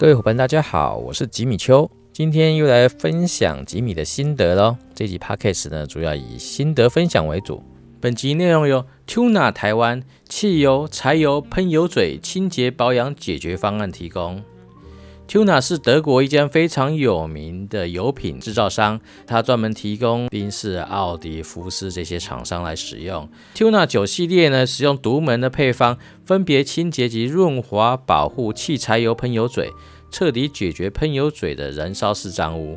各位伙伴大家好，我是吉米秋，今天又来分享吉米的心得咯。这集 Podcast 呢，主要以心得分享为主。本集内容有 TUNA 台湾汽油、柴油、喷油嘴清洁保养解决方案提供。TUNA 是德国一间非常有名的油品制造商，它专门提供宾士、奥迪、福斯这些厂商来使用。TUNA 9系列呢，使用独门的配方，分别清洁及润滑保护汽柴油喷油嘴，彻底解决喷油嘴的燃烧式脏污，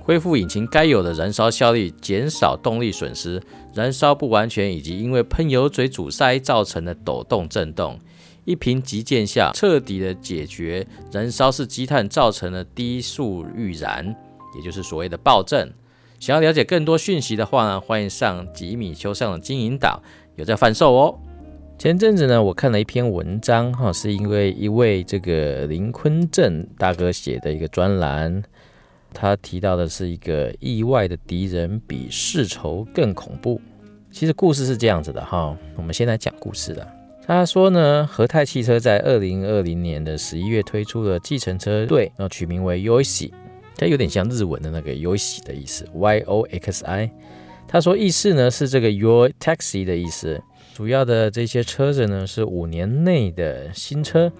恢复引擎该有的燃烧效率，减少动力损失、燃烧不完全以及因为喷油嘴阻塞造成的抖动震动。一瓶即见效，彻底的解决燃烧式积碳造成的低速预燃，也就是所谓的爆震。想要了解更多讯息的话呢，欢迎上吉米丘上的经营岛，有在贩售哦。前阵子呢，我看了一篇文章哈，是因为一位这个林坤正大哥写的一个专栏，他提到的是一个意外的敌人比世仇更恐怖。其实故事是这样子的哈，我们先来讲故事了。他说呢，和泰汽车在2020年的11月推出了计程车队，然后取名为 YOXI， 它有点像日文的那个 YOXI 的意思 ，YOXI。他说意思呢是这个 U Taxi 的意思，主要的这些车子呢是5年内的新车，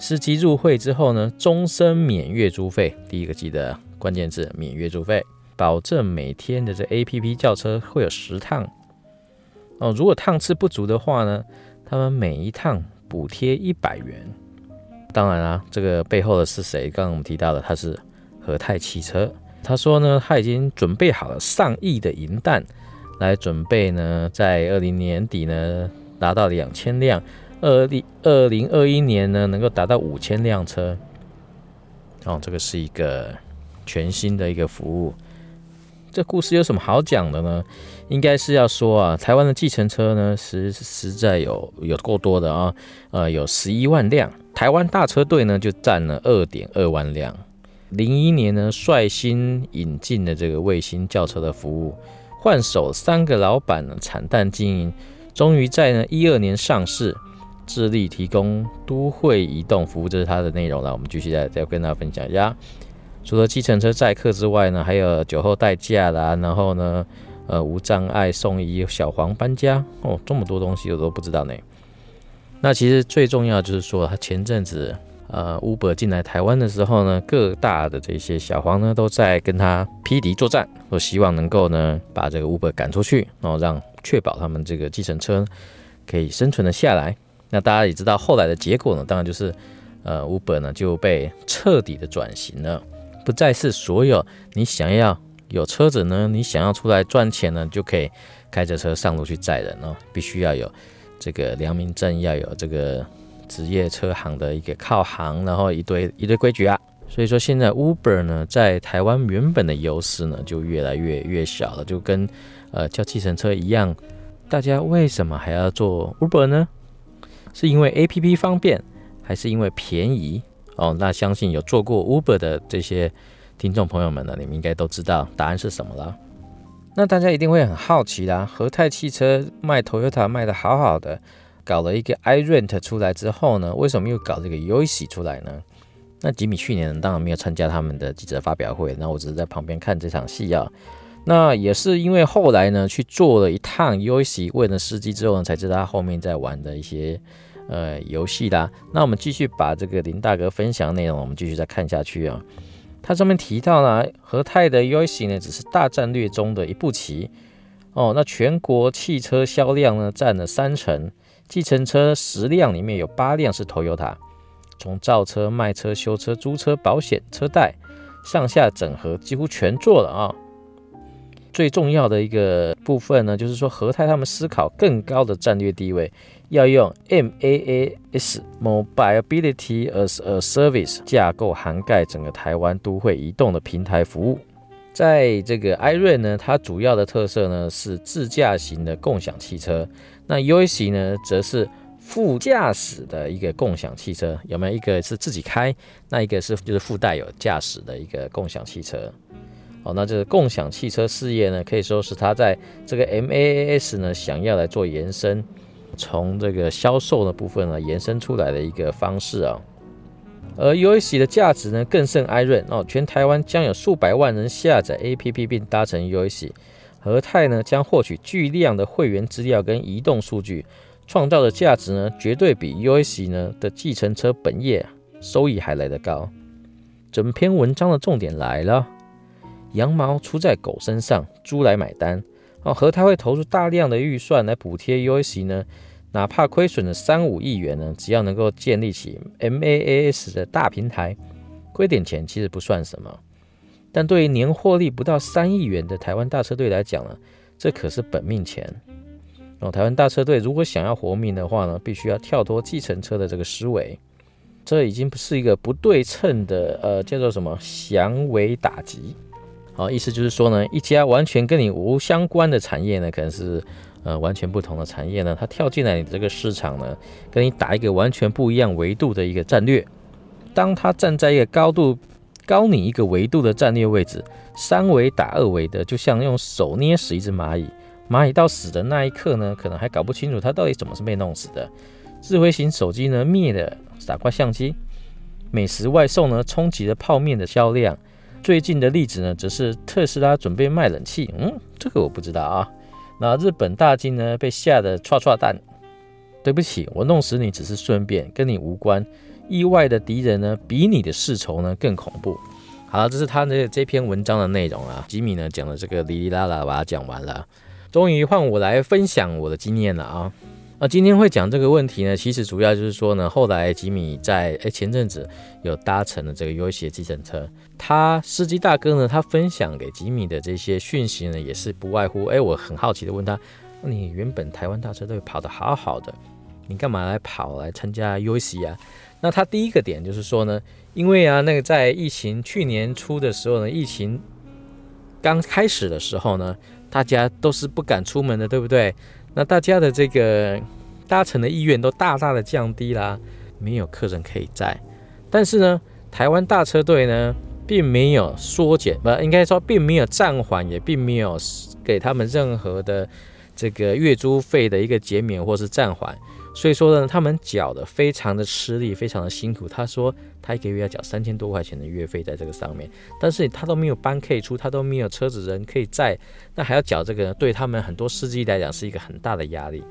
司机入会之后呢，终身免月租费。第一个记得关键字免月租费，保证每天的这 APP 叫车会有10趟。哦，如果趟次不足的话呢？他们每一趟补贴100元，当然啊，这个背后的是谁？刚刚我们提到的，他是和泰汽车。他说呢，他已经准备好了上亿的银弹，来准备呢，在2020年底呢达到2000辆，2021年呢能够达到5000辆车。哦，这个是一个全新的一个服务。这故事有什么好讲的呢？应该是要说啊，台湾的计程车呢，实在有够多的啊，有11万辆，台湾大车队呢就占了 2.2 万辆。01年呢，率先引进了这个卫星轿车的服务，换手3个老板呢惨淡经营，终于在呢12年上市，致力提供都会移动服务，这是它的内容了。我们继续再跟大家分享一下。除了计程车载客之外呢，还有酒后代驾啦，然后呢，无障碍送医、小黄搬家哦，这么多东西我都不知道呢。那其实最重要就是说，他前阵子Uber 进来台湾的时候呢，各大的这些小黄呢都在跟他匹敌作战，我希望能够呢把这个 Uber 赶出去，然后让确保他们这个计程车可以生存的下来。那大家也知道后来的结果呢，当然就是Uber 呢就被彻底的转型了。不再是所有你想要有车子呢，你想要出来赚钱呢，就可以开着车上路去载人哦。必须要有这个良民证，要有这个职业车行的一个靠行，然后一堆规矩啊。所以说现在 Uber 呢，在台湾原本的优势呢，就越来越小了，就跟叫计程车一样。大家为什么还要做 Uber 呢？是因为 APP 方便，还是因为便宜？哦，那相信有做过 Uber 的这些听众朋友们呢，你们应该都知道答案是什么了。那大家一定会很好奇啦，和泰汽车卖 Toyota 卖得好好的，搞了一个 iRent 出来之后呢，为什么又搞这个 YOXI 出来呢？那吉米去年当然没有参加他们的记者发表会，那我只是在旁边看这场戏啊。那也是因为后来呢去做了一趟 YOXI， 问了司机之后呢，才知道他后面在玩的一些游戏啦。那我们继续把这个林大哥分享的内容，我们继续再看下去啊。他上面提到啦，和泰的 YOXI 呢，只是大战略中的一步棋哦。那全国汽车销量呢，占了30%，计程车10辆里面有8辆是 Toyota。从造车、卖车、修车、租车、保险、车贷，上下整合几乎全做了啊。最重要的一个部分呢，就是说和泰他们思考更高的战略地位，要用 MAAS Mobility as a Service 架构涵盖整个台湾都会移动的平台服务。在这个 iRent 呢，它主要的特色呢是自驾型的共享汽车，那 YOXI 呢则是副驾驶的一个共享汽车，有没有一个是自己开，那一个是就是附带有驾驶的一个共享汽车。哦，那这个共享汽车事业呢，可以说是它在这个 MAAS 呢想要来做延伸，从这个销售的部分呢延伸出来的一个方式啊。而 YOXI 的价值呢更胜 iRent、全台湾将有数百万人下载 APP 并搭乘 YOXI， 和泰呢将获取巨量的会员资料跟移动数据，创造的价值呢绝对比 YOXI 呢的计程车本业收益还来得高。整篇文章的重点来了，羊毛出在狗身上，猪来买单。和泰会投入大量的预算来补贴 YOXI 呢，哪怕亏损了3-5亿元呢，只要能够建立起 MAAS 的大平台，亏点钱其实不算什么。但对于年获利不到3亿元的台湾大车队来讲呢，这可是本命钱。台湾大车队如果想要活命的话呢，必须要跳脱计程车的这个思维。这已经不是一个不对称的叫做什么降维打击。意思就是说呢，一家完全跟你无相关的产业呢，可能是完全不同的产业呢，它跳进来你这个市场呢，跟你打一个完全不一样维度的一个战略。当它站在一个高度高你一个维度的战略位置，三维打二维的，就像用手捏死一只蚂蚁，蚂蚁到死的那一刻呢，可能还搞不清楚它到底怎么是被弄死的。智慧型手机呢灭了傻瓜相机，美食外送呢冲击了泡面的销量。最近的例子呢，则是特斯拉准备卖冷气，这个我不知道啊。那日本大金呢被吓得唰唰蛋，对不起，我弄死你只是顺便，跟你无关。意外的敌人呢，比你的世仇呢更恐怖。好了，这是他的这篇文章的内容啊。吉米呢讲的这个哩哩啦啦把它讲完了，终于换我来分享我的经验了啊。今天会讲这个问题呢，其实主要就是说呢，后来吉米在前阵子有搭乘了这个 YOXI 的计程车，他司机大哥呢，他分享给吉米的这些讯息呢，也是不外乎，我很好奇的问他，你原本台湾大车队跑得好好的，你干嘛来参加 YOXI 啊？那他第一个点就是说呢，因为啊，那个在疫情去年初的时候呢，疫情刚开始的时候呢，大家都是不敢出门的，对不对？那大家的这个搭乘的意愿都大大的降低啦，没有客人可以载。但是呢，台湾大车队呢，并没有缩减，应该说并没有暂缓，也并没有给他们任何的这个月租费的一个减免或是暂缓。所以说呢，他们缴的非常的吃力，非常的辛苦。他说他一个月要缴3000多块钱的月费在这个上面，但是他都没有班可以出，他都没有车子人可以载，那还要缴这个，对他们很多司机来讲是一个很大的压力。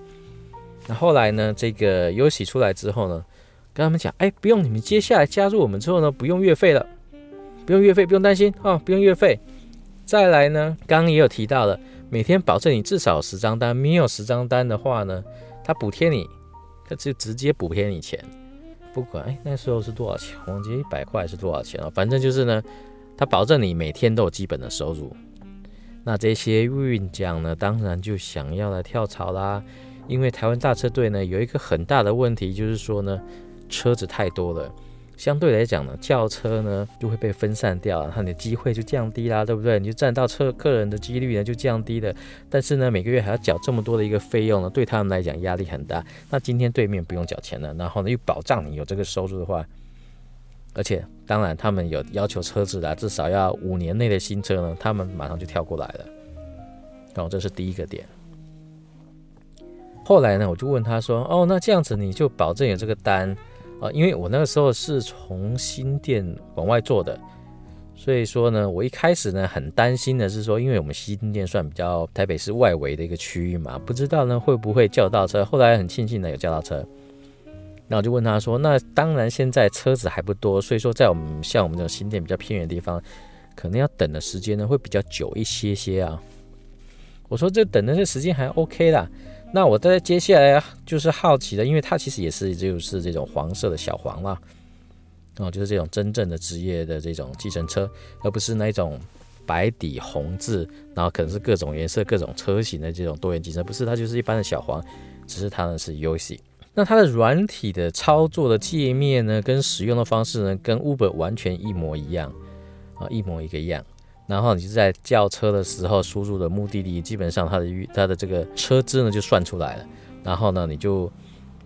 那后来呢，这个YOXI出来之后呢，跟他们讲，不用，你们接下来加入我们之后呢，不用月费了，不用月费，不用担心啊，不用月费。再来呢，刚刚也有提到了，每天保证你至少10张单，没有10张单的话呢，他补贴你。他就直接补贴你钱，不管那时候是多少钱，忘记100块是多少钱了，反正就是呢，他保证你每天都有基本的收入。那这些运将呢，当然就想要来跳槽啦，因为台湾大车队呢有一个很大的问题，就是说呢车子太多了，相对来讲呢轿车呢就会被分散掉了，它的机会就降低啦，对不对？你就占到客人的几率呢就降低了，但是呢每个月还要缴这么多的一个费用呢，对他们来讲压力很大。那今天对面不用缴钱了，然后呢又保障你有这个收入的话，而且当然他们有要求车子啦，至少要5年内的新车呢，他们马上就跳过来了。这是第一个点。后来呢我就问他说，那这样子你就保证有这个单。因为我那个时候是从新店往外做的，所以说呢，我一开始呢很担心的是说，因为我们新店算比较台北市外围的一个区域嘛，不知道呢会不会叫到车。后来很庆幸的有叫到车。那我就问他说，那当然现在车子还不多，所以说在我们像我们这种新店比较偏远的地方，可能要等的时间呢会比较久一些些啊。我说这等的这时间还 OK 啦。那我在接下来就是好奇的，因为它其实也是就是这种黄色的小黄啦，就是这种真正的职业的这种计程车，而不是那种白底红字，然后可能是各种颜色、各种车型的这种多元计程车，不是，它就是一般的小黄，只是它呢是 YOXI。那它的软体的操作的界面呢，跟使用的方式呢，跟 Uber 完全一模一样，一模一个样。然后你就在叫车的时候输入的目的地，基本上它的这个车资呢就算出来了，然后呢你就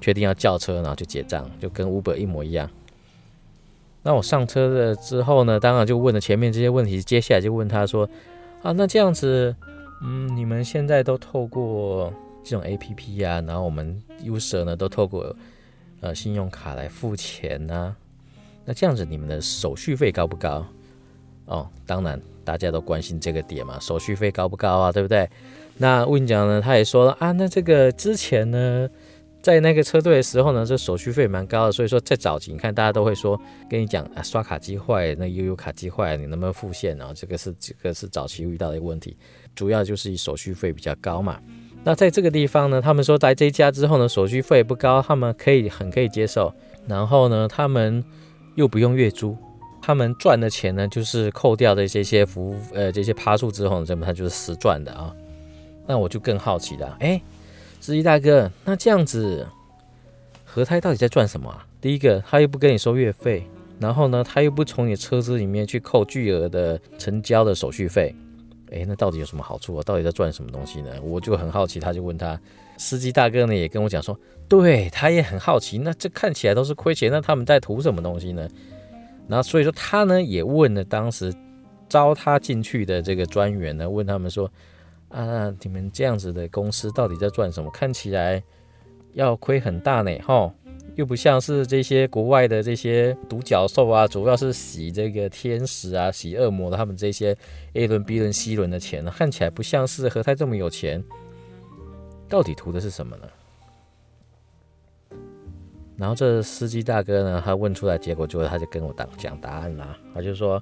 确定要叫车，然后就结账，就跟 Uber 一模一样。那我上车了之后呢，当然就问了前面这些问题，接下来就问他说，那这样子，你们现在都透过这种 APP 啊，然后我们 user 呢都透过信用卡来付钱啊，那这样子你们的手续费高不高？哦，当然大家都关心这个点嘛，手续费高不高啊，对不对？那问讲呢，他也说了啊，那这个之前呢，在那个车队的时候呢，这手续费蛮高的，所以说在早期你看大家都会说跟你讲啊，刷卡机坏，那 U 卡机坏，你能不能付现啊？这个是早期遇到的一个问题，主要就是手续费比较高嘛。那在这个地方呢，他们说来这一家之后呢，手续费不高，他们可以接受，然后呢，他们又不用月租，他们赚的钱呢，就是扣掉的这些趴数之后呢，他就是实赚的啊。那我就更好奇了，哎，司机大哥，那这样子合泰到底在赚什么啊？第一个，他又不跟你收月费，然后呢，他又不从你车资里面去扣巨额的成交的手续费，哎，那到底有什么好处啊？到底在赚什么东西呢？我就很好奇，他就问他，司机大哥呢也跟我讲说，对，他也很好奇，那这看起来都是亏钱，那他们在图什么东西呢？然后所以说他呢也问了当时招他进去的这个专员呢，问他们说，啊，你们这样子的公司到底在赚什么？看起来要亏很大呢，吼，又不像是这些国外的这些独角兽啊，主要是洗这个天使啊、洗恶魔的，他们这些 A 轮、B 轮、C 轮的钱呢，看起来不像是和泰这么有钱，到底图的是什么呢？然后这司机大哥呢，他问出来结果之后，他就跟我讲答案啦，他就说，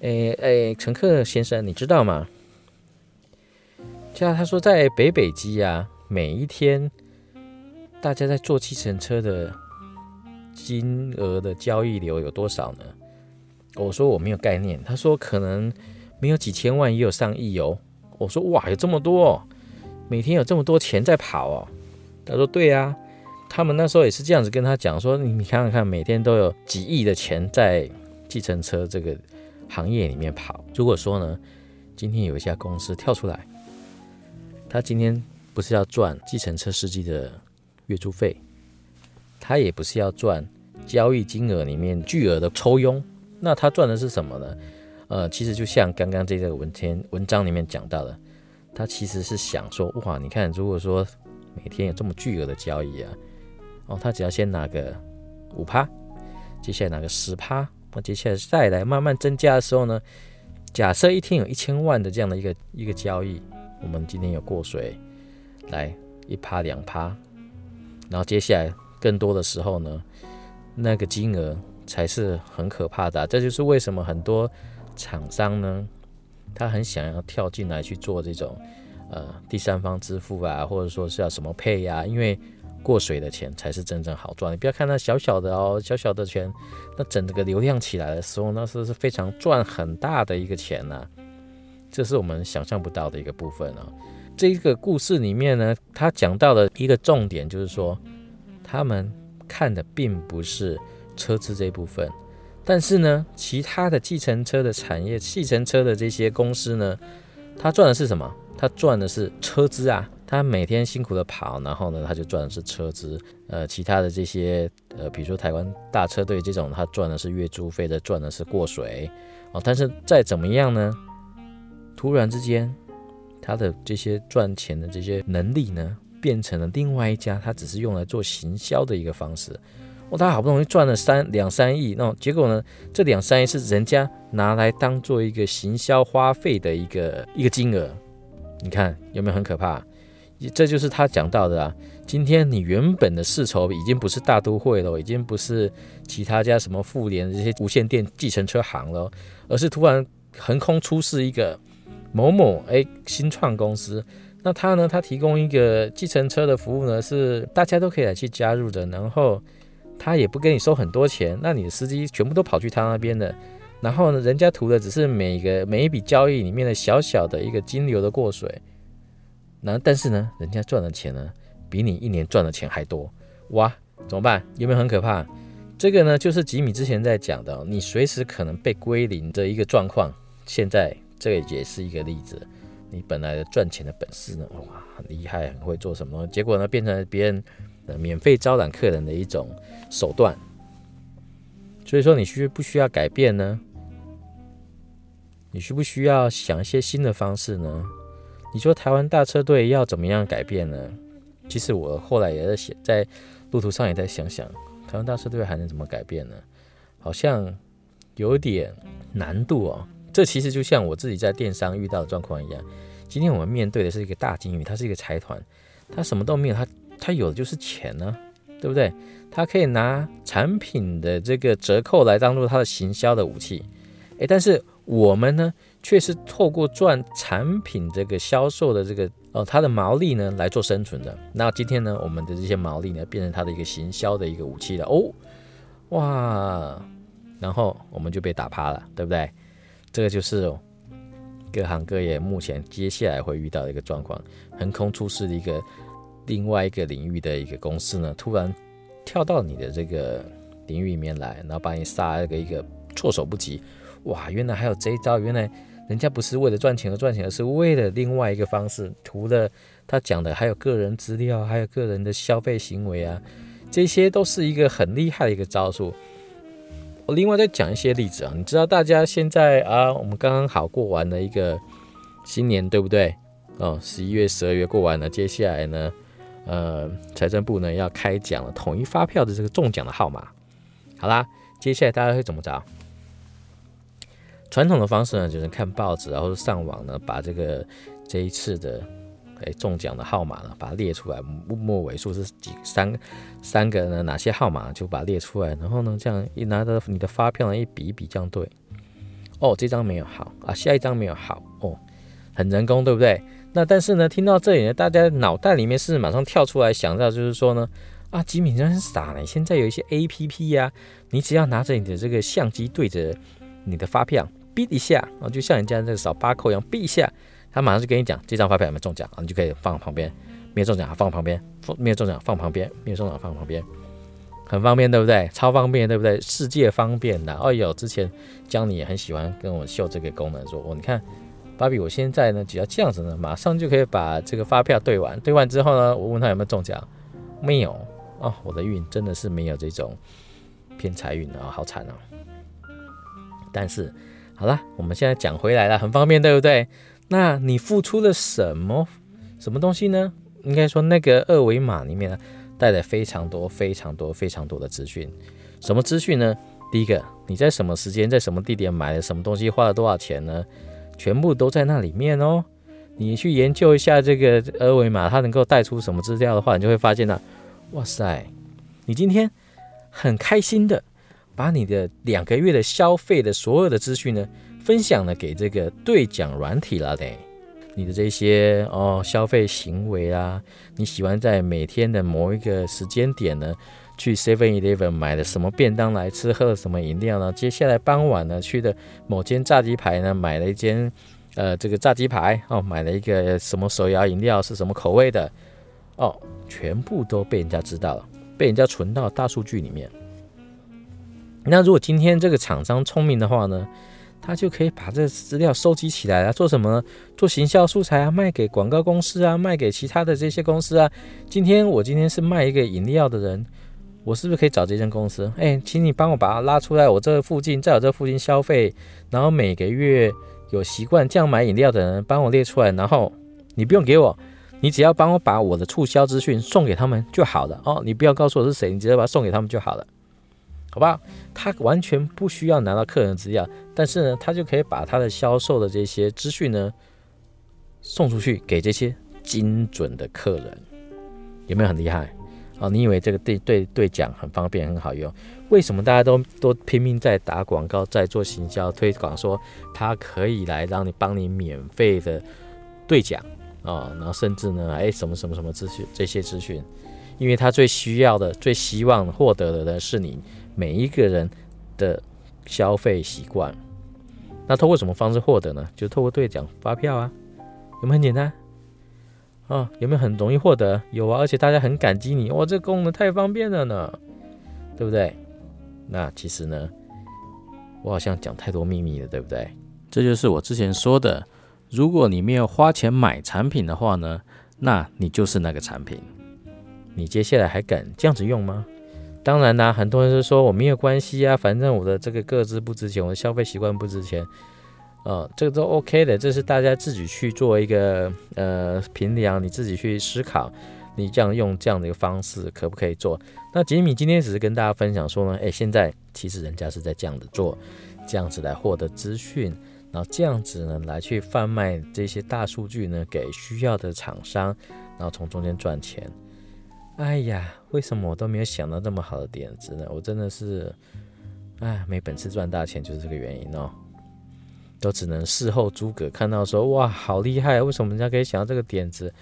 哎，乘客先生，你知道吗？他说在北北基啊，每一天大家在坐计程车的金额的交易流有多少呢？我说我没有概念。他说可能没有几千万也有上亿哦。我说哇，有这么多哦，每天有这么多钱在跑哦。他说对啊，他们那时候也是这样子跟他讲说，你看看每天都有几亿的钱在计程车这个行业里面跑。如果说呢，今天有一家公司跳出来，他今天不是要赚计程车司机的月租费，他也不是要赚交易金额里面巨额的抽佣，那他赚的是什么呢？其实就像刚刚这个文章里面讲到的，他其实是想说，哇，你看，如果说每天有这么巨额的交易啊，哦，他只要先拿个 5%， 接下来拿个 10%， 那接下来再来慢慢增加的时候呢，假设一天有1000万的这样的一个交易，我们今天有过水，来 1%、2%， 然后接下来更多的时候呢，那个金额才是很可怕的啊。这就是为什么很多厂商呢，他很想要跳进来去做这种第三方支付啊，或者说是要什么配啊，因为过水的钱才是真正好赚。你不要看那小小的哦，小小的钱，那整个流量起来的时候，那是非常赚很大的一个钱啊，这是我们想象不到的一个部分啊。这个故事里面呢，他讲到的一个重点就是说，他们看的并不是车资这部分，但是呢，其他的计程车的产业、计程车的这些公司呢，他赚的是什么？他赚的是车资啊！他每天辛苦的跑，然后呢，他就赚的是车资。其他的这些比如说台湾大车队这种，他赚的是月租费的，赚的是过水哦。但是再怎么样呢？突然之间，他的这些赚钱的这些能力呢，变成了另外一家，他只是用来做行销的一个方式。哦，他好不容易赚了2-3亿，那结果呢，这2-3亿是人家拿来当做一个行销花费的一个金额。你看有没有很可怕？这就是他讲到的啊。今天你原本的世仇已经不是大都会了，已经不是其他家什么富联这些无线电计程车行了，而是突然横空出世一个某某新创公司。那他呢，他提供一个计程车的服务呢，是大家都可以来去加入的，然后他也不跟你收很多钱，那你的司机全部都跑去他那边的，然后呢，人家图的只是每一笔交易里面的小小的一个金流的过水，然后但是呢，人家赚的钱呢，比你一年赚的钱还多，哇，怎么办？有没有很可怕？这个呢，就是吉米之前在讲的，你随时可能被归零的一个状况，现在这个也是一个例子。你本来的赚钱的本事呢，哇，很厉害，很会做什么东西，结果呢，变成别人免费招揽客人的一种手段。所以说，你需不需要改变呢？你需不需要想一些新的方式呢？你说台湾大车队要怎么样改变呢？其实我后来也在路途上也在想，台湾大车队还能怎么改变呢？好像有点难度哦。这其实就像我自己在电商遇到的状况一样，今天我们面对的是一个大金鱼，它是一个财团，它什么都没有，它有的就是钱呢、啊，对不对？他可以拿产品的这个折扣来当做他的行销的武器，但是我们呢，却是透过赚产品这个销售的这个他的毛利呢来做生存的。那今天呢，我们的这些毛利呢，变成他的一个行销的一个武器了哦，哇，然后我们就被打趴了，对不对？这个就是各行各业目前接下来会遇到的一个状况，横空出世的一个。另外一个领域的一个公司呢，突然跳到你的这个领域里面来，然后把你杀一个措手不及。哇，原来还有这一招！原来人家不是为了赚钱而赚钱，而是为了另外一个方式。除了他讲的，还有个人资料，还有个人的消费行为啊，这些都是一个很厉害的一个招数。我另外再讲一些例子啊，你知道大家现在啊，我们刚刚好过完了一个新年，对不对？哦，11月、12月过完了，接下来呢？财政部呢要开奖了，统一发票的这个中奖的号码。好啦，接下来大家会怎么找？传统的方式呢，就是看报纸，然后上网呢，把这一次的中奖的号码呢，把它列出来，末尾数是三个呢，哪些号码就把它列出来，然后呢，这样一拿到你的发票呢，一笔一笔这样对。哦，这张没有好啊，下一张没有好哦，很人工，对不对？那但是呢，听到这里呢，大家脑袋里面是马上跳出来想到，就是说呢，啊，吉米真的很傻呢。现在有一些 APP 啊，你只要拿着你的这个相机对着你的发票，嗶一下，然后就像人家这个扫巴扣一样，嗶一下，他马上就跟你讲这张发票有没有中奖，你就可以放旁边，没有中奖放旁边，没有中奖放旁边，没有中奖放旁边，很方便，对不对？超方便，对不对？世界方便的。哎呦，之前江你也很喜欢跟我秀这个功能，说，你看。芭比，我现在呢，只要这样子呢，马上就可以把这个发票对完之后呢，我问他有没有中奖，没有哦，我的运真的是没有这种偏财运啊，好惨啊！但是好啦，我们现在讲回来了，很方便，对不对？那你付出了什么东西呢？应该说那个二维码里面呢，带来非常多、非常多、非常多的资讯。什么资讯呢？第一个，你在什么时间、在什么地点买了什么东西，花了多少钱呢？全部都在那里面哦，你去研究一下这个二维码，它能够带出什么资料的话，你就会发现啊，哇塞，你今天很开心的把你的2个月的消费的所有的资讯呢，分享了给这个兑奖软体了嘞。你的这些消费行为啊，你喜欢在每天的某一个时间点呢，去 7-Eleven 买了什么便当来吃，喝了什么饮料呢？接下来傍晚呢，去的某间炸鸡排呢，买了一间这个炸鸡排哦，买了一个什么手摇饮料是什么口味的哦，全部都被人家知道了，被人家存到大数据里面。那如果今天这个厂商聪明的话呢，他就可以把这资料收集起来啊，做什么呢？做行销素材啊，卖给广告公司啊，卖给其他的这些公司啊。今天是卖一个饮料的人。我是不是可以找这间公司？请你帮我把它拉出来，我这附近，在我这附近消费，然后每个月有习惯这样买饮料的人，帮我列出来，然后你不用给我，你只要帮我把我的促销资讯送给他们就好了哦。你不要告诉我是谁，你直接把它送给他们就好了，好不好？他完全不需要拿到客人的资料，但是呢，他就可以把他的销售的这些资讯呢送出去给这些精准的客人，有没有很厉害？你以为这个对讲很方便很好用，为什么大家都拼命在打广告，在做行销推广，说它可以来让你帮你免费的对讲然后甚至呢什么资讯，这些资讯，因为它最需要的、最希望获得的是你每一个人的消费习惯。那透过什么方式获得呢？就透过对讲发票啊，有没有很简单？有没有很容易获得？有啊，而且大家很感激你，哇，这功能太方便了呢，对不对？那其实呢，我好像讲太多秘密了，对不对？这就是我之前说的，如果你没有花钱买产品的话呢，那你就是那个产品。你接下来还敢这样子用吗？当然啦，很多人就说我没有关系啊，反正我的这个个资不值钱，我的消费习惯不值钱。这个都 OK 的，这是大家自己去做一个评量，你自己去思考，你这样用这样的一个方式可不可以做？那吉米今天只是跟大家分享说呢，现在其实人家是在这样子做，这样子来获得资讯，然后这样子呢来去贩卖这些大数据呢给需要的厂商，然后从中间赚钱。哎呀，为什么我都没有想到这么好的点子呢？我真的是没本事赚大钱，就是这个原因哦。都只能事后诸葛，看到说哇好厉害，为什么人家可以想到这个点子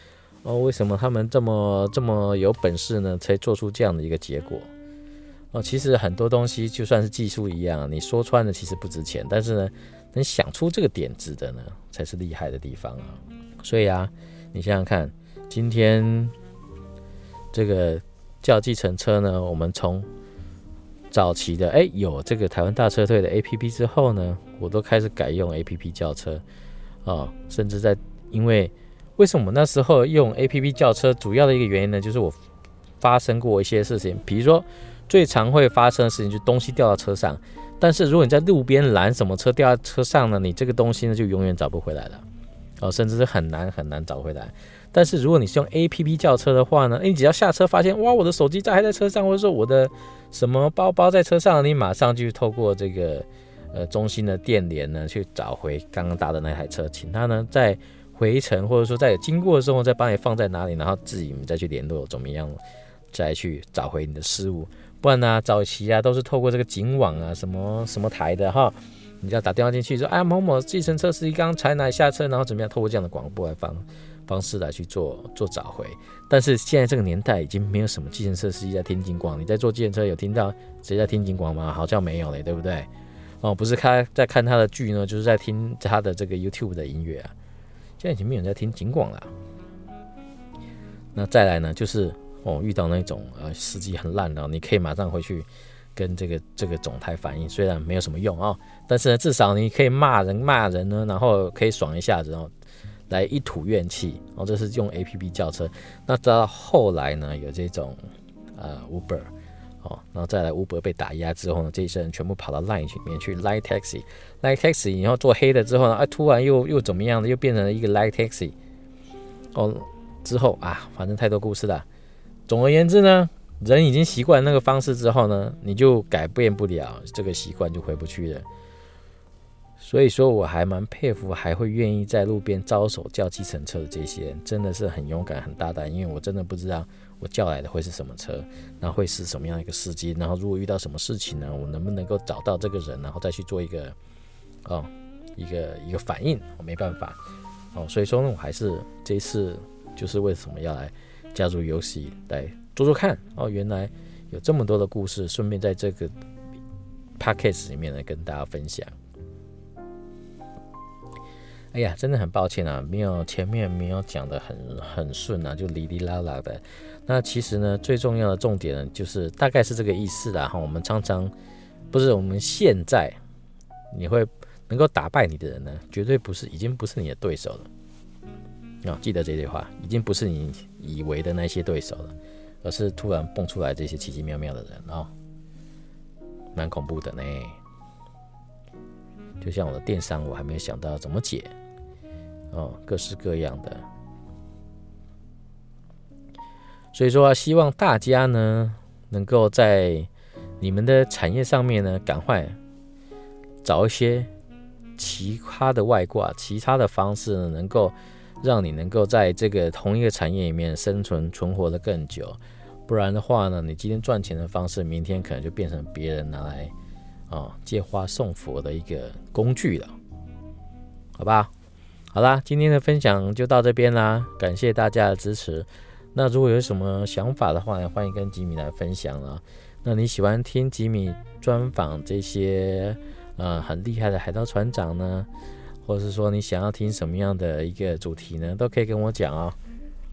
哦？为什么他们这么有本事呢？才做出这样的一个结果哦。其实很多东西就算是技术一样，你说穿了其实不值钱，但是呢，能想出这个点子的呢，才是厉害的地方啊。所以啊，你想想看，今天这个叫计程车呢，我们从早期的有这个台湾大车队的 APP 之后呢，我都开始改用 APP 叫车哦。甚至在因为为什么那时候用 APP 叫车，主要的一个原因呢，就是我发生过一些事情，比如说最常会发生的事情就是东西掉到车上，但是如果你在路边拦什么车掉到车上呢，你这个东西呢就永远找不回来了哦，甚至是很难找回来。但是如果你是用 APP 叫车的话呢，你只要下车发现哇我的手机还在车上，或者说我的什么包包在车上，你马上就透过这个中心的电联呢去找回刚刚搭的那台车，请他呢在回程或者说在经过的时候再帮你放在哪里，然后自己再去联络怎么样再去找回你的失物。不然啊早期啊都是透过这个警网啊什么什么台的哈，你就要打电话进去说某某计程车司机刚才哪下车，然后怎么样透过这样的广播来方式来去做找回。但是现在这个年代已经没有什么计程车司机在听警广，你在坐计程车有听到谁在听警广吗？好像没有了，对不对哦，不是他在看他的剧呢，就是在听他的这个 YouTube 的音乐啊。现在已经没有人在听警广了。那再来呢就是遇到那种司机很烂的，你可以马上回去跟这个总台反映，虽然没有什么用啊，但是呢至少你可以骂人呢，然后可以爽一下子，然后来一吐怨气哦。这是用 APP 叫车。那到后来呢有这种Uber 哦，然后再来 Uber 被打压之后呢，这些人全部跑到 Line 里面去 Line Taxi。Line Taxi 然后做黑了之后呢，突然又怎么样的，又变成了一个 Line Taxi 哦。之后反正太多故事了。总而言之呢，人已经习惯那个方式之后呢，你就改变不了这个习惯，就回不去了。所以说我还蛮佩服还会愿意在路边招手叫计程车的这些人，真的是很勇敢很大胆。因为我真的不知道我叫来的会是什么车，然后会是什么样的一个司机，然后如果遇到什么事情呢，我能不能够找到这个人，然后再去做一个反应，我没办法哦。所以说呢，我还是这一次就是为什么要来加入YOXI来做做看哦，原来有这么多的故事，顺便在这个 Podcast 里面来跟大家分享。哎呀，真的很抱歉啊，没有前面没有讲的很顺啊，就哩哩啦啦的。那其实呢，最重要的重点呢，就是大概是这个意思啦。我们常常不是我们现在你会能够打败你的人呢，绝对不是已经不是你的对手了记得这句话，已经不是你以为的那些对手了，而是突然蹦出来这些奇奇妙妙的人哦，蛮恐怖的呢。就像我的电商，我还没有想到怎么解哦，各式各样的。所以说，希望大家呢能够在你们的产业上面呢，赶快找一些其他的外挂、其他的方式呢，能够让你能够在这个同一个产业里面生存、存活的更久。不然的话呢，你今天赚钱的方式，明天可能就变成别人拿来借花送佛的一个工具了，好吧？好啦，今天的分享就到这边啦，感谢大家的支持。那如果有什么想法的话，欢迎跟吉米来分享啦。那你喜欢听吉米专访这些很厉害的海盗船长呢，或是说你想要听什么样的一个主题呢，都可以跟我讲哦。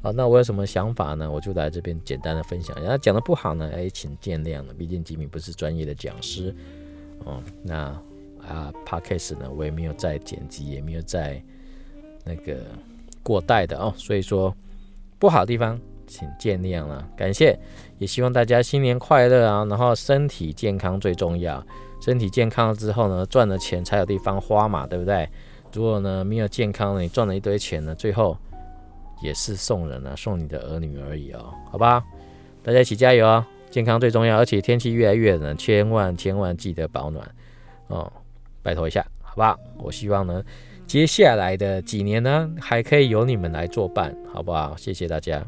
好，那我有什么想法呢，我就来这边简单的分享。然后讲的不好呢，请见谅了，毕竟吉米不是专业的讲师。那Podcast 呢，我也没有在剪辑，也没有在那个过带的哦，所以说不好的地方请见谅啦，感谢，也希望大家新年快乐啊，然后身体健康最重要，身体健康之后呢，赚了钱才有地方花嘛，对不对？如果呢没有健康呢，你赚了一堆钱呢，最后也是送人啊，送你的儿女而已哦，好吧？大家一起加油啊！健康最重要，而且天气越来越冷，千万千万记得保暖哦，拜托一下，好吧？我希望呢，接下来的几年呢，还可以由你们来作伴，好不好？谢谢大家。